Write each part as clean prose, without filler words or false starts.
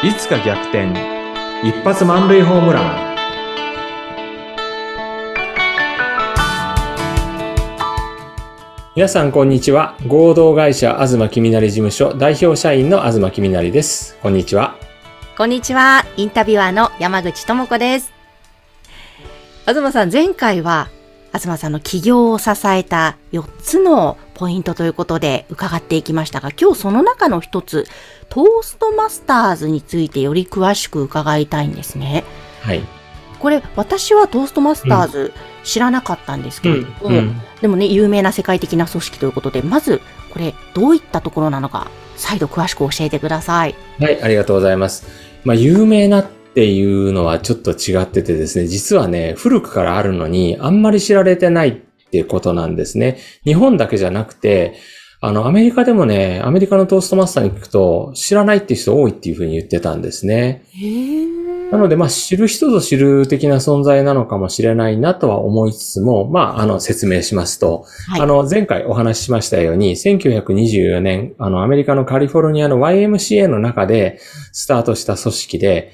いつか逆転、一発満塁ホームラン。皆さんこんにちは。合同会社東きみなり事務所代表社員の東きみなりです。こんにちは。こんにちは。インタビュアーの山口智子です。東さん、前回は東さんの起業を支えた4つのポイントということで伺っていきましたが、今日その中の一つ、トーストマスターズについてより詳しく伺いたいんですね。はい。これ私はトーストマスターズ知らなかったんですけれども、でもね、有名な世界的な組織ということで、まずこれどういったところなのか再度詳しく教えてください。はい、ありがとうございます。有名なっていうのはちょっと違っててですね、実はね、古くからあるのにあんまり知られてないってことなんですね。日本だけじゃなくて、アメリカでもね、アメリカのトーストマスターに聞くと知らないっていう人多いっていうふうに言ってたんですね。なので、知る人ぞ知る的な存在なのかもしれないなとは思いつつも、説明しますと、はい、前回お話ししましたように、1924年、アメリカのカリフォルニアの YMCA の中でスタートした組織で、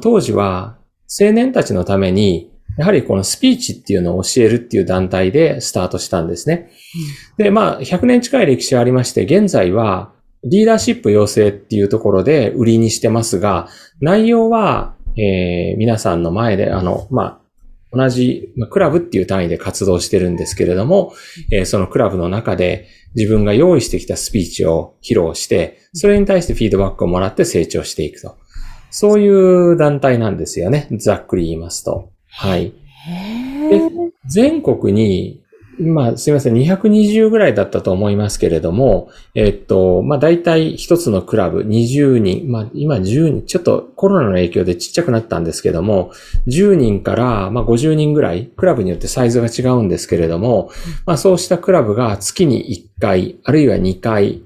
当時は青年たちのために、やはりこのスピーチっていうのを教えるっていう団体でスタートしたんですね。で、100年近い歴史がありまして、現在はリーダーシップ養成っていうところで売りにしてますが、内容は、皆さんの前で、同じクラブっていう単位で活動してるんですけれども、そのクラブの中で自分が用意してきたスピーチを披露して、それに対してフィードバックをもらって成長していくと。そういう団体なんですよね。ざっくり言いますと。はい。で、全国に、すいません、220ぐらいだったと思いますけれども、大体一つのクラブ20人、今10人、ちょっとコロナの影響でちっちゃくなったんですけども、10人から50人ぐらい、クラブによってサイズが違うんですけれども、そうしたクラブが月に1回、あるいは2回、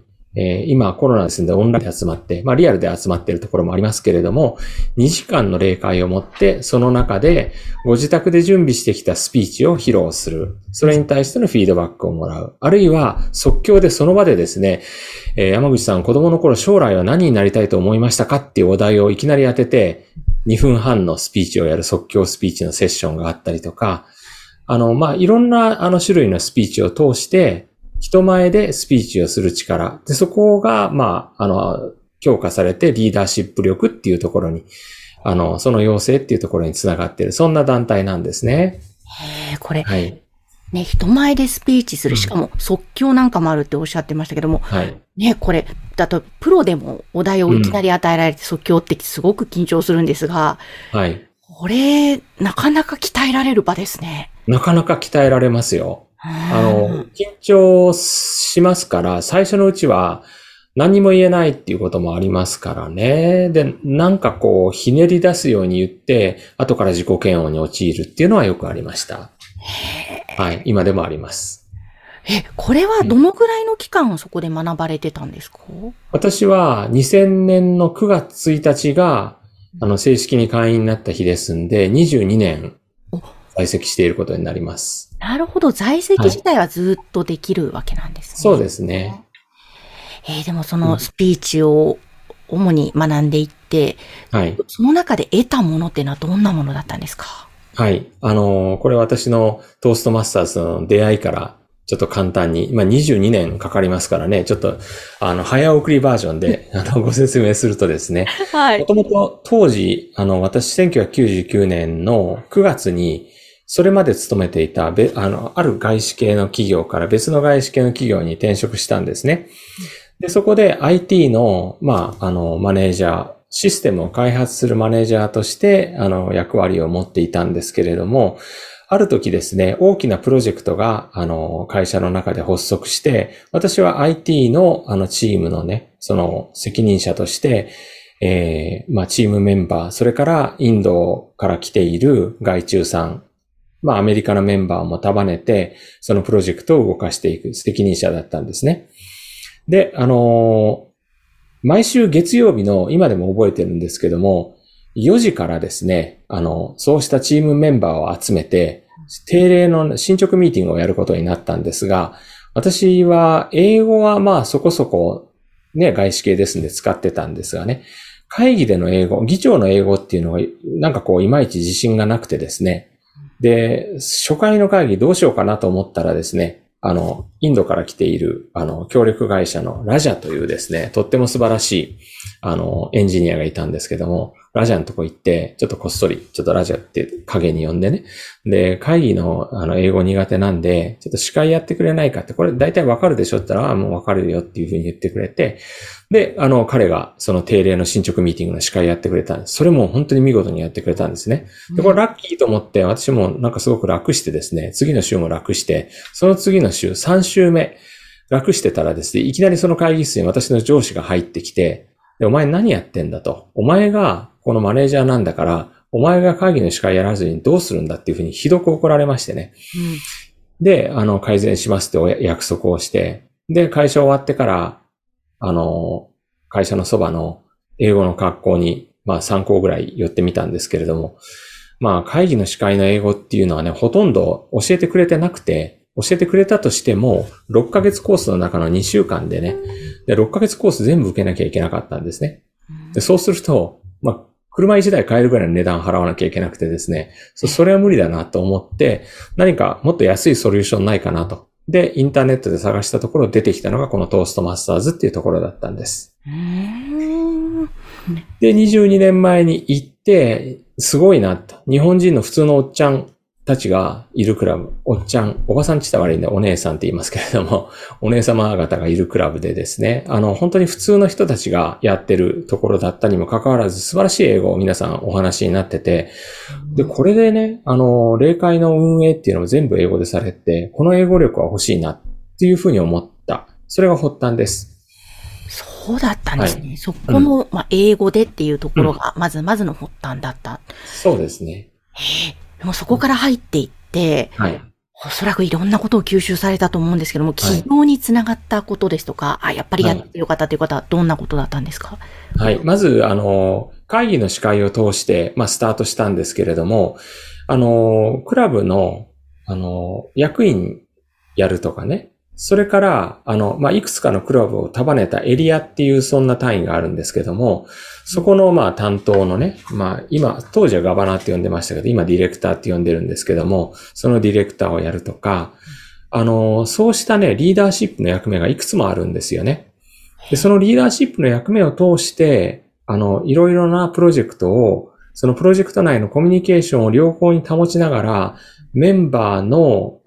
今コロナですのでオンラインで集まって、リアルで集まっているところもありますけれども、2時間の例会を持って、その中でご自宅で準備してきたスピーチを披露する。それに対してのフィードバックをもらう。あるいは即興でその場でですね、山口さん、子供の頃将来は何になりたいと思いましたかっていうお題をいきなり当てて、2分半のスピーチをやる即興スピーチのセッションがあったりとか、いろんな種類のスピーチを通して、人前でスピーチをする力。で、そこが、強化されてリーダーシップ力っていうところに、その養成っていうところにつながっている。そんな団体なんですね。これ、はい、ね、人前でスピーチする。しかも即興なんかもあるっておっしゃってましたけども、はい、ね、これ、だとプロでもお題をいきなり与えられて即興ってすごく緊張するんですが、はい。これ、なかなか鍛えられる場ですね。なかなか鍛えられますよ。緊張しますから、最初のうちは何も言えないっていうこともありますからね。で、ひねり出すように言って、後から自己嫌悪に陥るっていうのはよくありました。はい、今でもあります。これはどのくらいの期間をそこで学ばれてたんですか？私は2000年の9月1日が、正式に会員になった日ですんで、22年。在籍していることになります。なるほど。在籍自体はずっとできるわけなんですね。はい、そうですね。でもそのスピーチを主に学んでいって、はい、その中で得たものっていうのはどんなものだったんですか？はい。これ私のトーストマスターズの出会いからちょっと簡単に、22年かかりますからね、ちょっと、早送りバージョンで、ご説明するとですね。はい。もともと当時、私1999年の9月に、それまで勤めていた、ある外資系の企業から別の外資系の企業に転職したんですね。で、そこで IT の、マネージャー、システムを開発するマネージャーとして、役割を持っていたんですけれども、ある時ですね、大きなプロジェクトが、会社の中で発足して、私は IT の、チームのね、その責任者として、チームメンバー、それからインドから来ている外注さん、アメリカのメンバーも束ねて、そのプロジェクトを動かしていく責任者だったんですね。で、毎週月曜日の、今でも覚えてるんですけども、4時からですね、そうしたチームメンバーを集めて、定例の進捗ミーティングをやることになったんですが、私は英語はそこそこ、ね、外資系ですんで使ってたんですがね、会議での英語、議長の英語っていうのがなんかこういまいち自信がなくてですね。で、初回の会議どうしようかなと思ったらですね、インドから来ている、協力会社のラジャというですね、とっても素晴らしい、エンジニアがいたんですけども、ラジャのとこ行って、ちょっとこっそり、ちょっとラジャって影に呼んでね、で、会議の、英語苦手なんで、ちょっと司会やってくれないかって、これ大体わかるでしょって言ったら、もうわかるよっていうふうに言ってくれて、で、彼がその定例の進捗ミーティングの司会やってくれたんです。それも本当に見事にやってくれたんですね。で、これラッキーと思って、私もなんかすごく楽してですね、次の週も楽して、その次の週、3週目、楽してたらですね、いきなりその会議室に私の上司が入ってきて、で、お前何やってんだと。お前がこのマネージャーなんだから、お前が会議の司会やらずにどうするんだっていうふうにひどく怒られましてね。で、改善しますってお約束をして、で、会社終わってから、会社のそばの英語の学校に、まあ3校ぐらい寄ってみたんですけれども、まあ会議の司会の英語っていうのはね、ほとんど教えてくれてなくて、教えてくれたとしても、6ヶ月コースの中の2週間でね、で6ヶ月コース全部受けなきゃいけなかったんですね。でそうすると、まあ、車1台買えるぐらいの値段払わなきゃいけなくてですね、それは無理だなと思って、何かもっと安いソリューションないかなと。で、インターネットで探したところ出てきたのがこのトーストマスターズっていうところだったんです。で、22年前に行って、すごいなと。日本人の普通のおっちゃんたちがいるクラブ。おっちゃん、おばさんちたわりでお姉さんって言いますけれども、お姉様方がいるクラブでですね、本当に普通の人たちがやってるところだったにもかかわらず、素晴らしい英語を皆さんお話になってて、で、これでね、例会の運営っていうのも全部英語でされて、この英語力は欲しいなっていうふうに思った。それが発端です。そうだったんですね。はい、そこの、まあ、英語でっていうところが、まずまずの発端だった。そうですね。でもそこから入っていって、はい、おそらくいろんなことを吸収されたと思うんですけども、起業につながったことですとか、はい、あ、やっぱりやってよかったという方はどんなことだったんですか？はい、まず、会議の司会を通して、まあ、スタートしたんですけれども、クラブの、役員やるとかね、それから、まあ、いくつかのクラブを束ねたエリアっていうそんな単位があるんですけども、そこの、まあ、担当のね、まあ、今、当時はガバナーって呼んでましたけど、今ディレクターって呼んでるんですけども、そのディレクターをやるとか、そうしたね、リーダーシップの役目がいくつもあるんですよね。で、そのリーダーシップの役目を通して、いろいろなプロジェクトを、そのプロジェクト内のコミュニケーションを良好に保ちながら、メンバーの、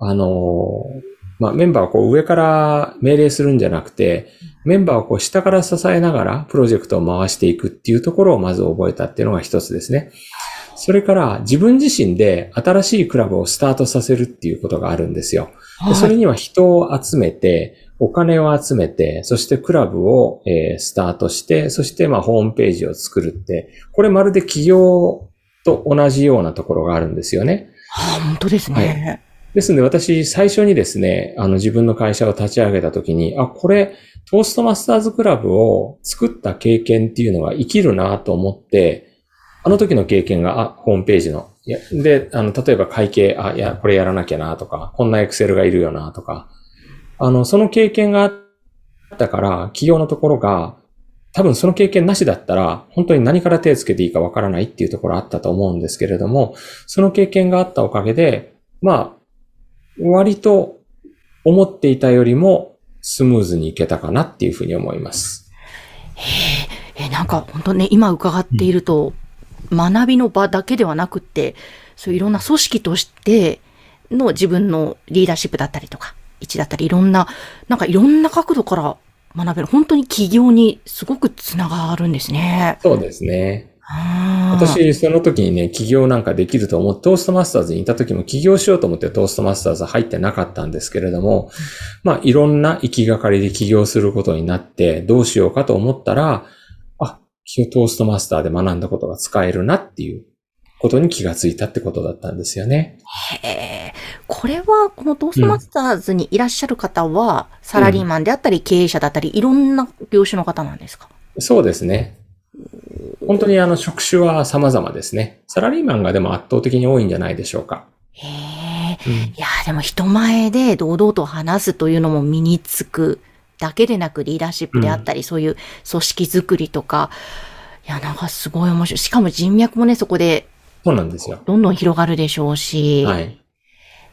まあ、メンバーをこう上から命令するんじゃなくて、メンバーをこう下から支えながらプロジェクトを回していくっていうところをまず覚えたっていうのが一つですね。それから自分自身で新しいクラブをスタートさせるっていうことがあるんですよ。でそれには人を集めて、お金を集めて、そしてクラブをスタートして、そしてまあホームページを作るって、これまるで起業と同じようなところがあるんですよね。はあ、本当ですね。はい、ですので私最初にですね、自分の会社を立ち上げたときに、あ、これトーストマスターズクラブを作った経験っていうのが生きるなと思って、あの時の経験が、あ、ホームページの、いやで、例えば会計、あ、いや、これやらなきゃなとか、こんなエクセルがいるよなとか、その経験があったから、起業のところが、多分その経験なしだったら、本当に何から手をつけていいかわからないっていうところあったと思うんですけれども、その経験があったおかげで、まあ、割と思っていたよりもスムーズにいけたかなっていうふうに思います。なんか本当ね、今伺っていると、学びの場だけではなくって、そういろんな組織としての自分のリーダーシップだったりとか、位置だったり、いろんな、なんかいろんな角度から学べる、本当に起業にすごくつながるんですね。そうですね。私、その時にね、起業なんかできると思って、トーストマスターズにいた時も起業しようと思ってトーストマスターズ入ってなかったんですけれども、まあ、いろんな行きがかりで起業することになって、どうしようかと思ったら、あ、トーストマスターで学んだことが使えるなっていうことに気がついたってことだったんですよね。へー。これは、このトーストマスターズにいらっしゃる方は、サラリーマンであったり、経営者だったり、いろんな業種の方なんですか？そうですね。本当に職種は様々ですね。サラリーマンがでも圧倒的に多いんじゃないでしょうか。へえ、うん。いやでも人前で堂々と話すというのも身につくだけでなく、リーダーシップであったり、そういう組織づくりとか、いや、なんかすごい面白い。しかも人脈もね、そこで。そうなんですよ。どんどん広がるでしょうし。はい。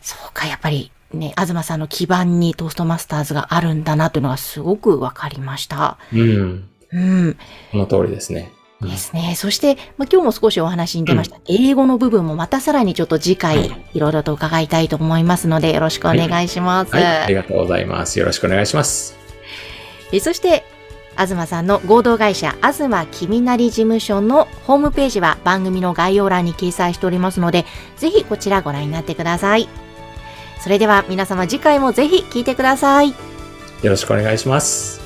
そうか、やっぱりね、東さんの基盤にトーストマスターズがあるんだなというのがすごくわかりました。うん。うん。その通りですね。ですね。そして、今日も少しお話に出ました、英語の部分もまたさらにちょっと次回、いろいろと伺いたいと思いますので、よろしくお願いします、はいはい。ありがとうございます。よろしくお願いします。そして、東さんの合同会社、東君成事務所のホームページは番組の概要欄に掲載しておりますので、ぜひこちらご覧になってください。それでは皆様次回もぜひ聞いてください。よろしくお願いします。